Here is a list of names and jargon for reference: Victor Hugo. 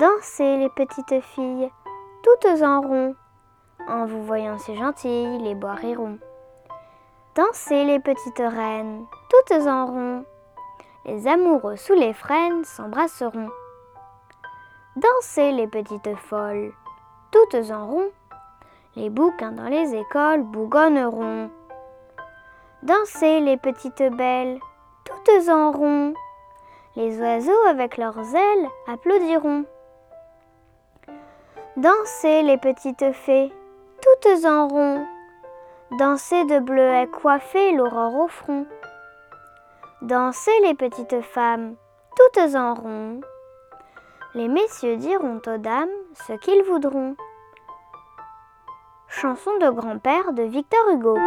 Dansez les petites filles, toutes en rond. En vous voyant si gentilles, les bois riront. Dansez les petites reines, toutes en rond. Les amoureux sous les frênes s'embrasseront. Dansez les petites folles, toutes en rond. Les bouquins dans les écoles bougonneront. Dansez les petites belles, toutes en rond. Les oiseaux avec leurs ailes applaudiront. Dansez les petites fées, toutes en rond. Dansez de bleuets coiffées l'aurore au front. Dansez les petites femmes, toutes en rond. Les messieurs diront aux dames ce qu'ils voudront. Chanson de grand-père de Victor Hugo.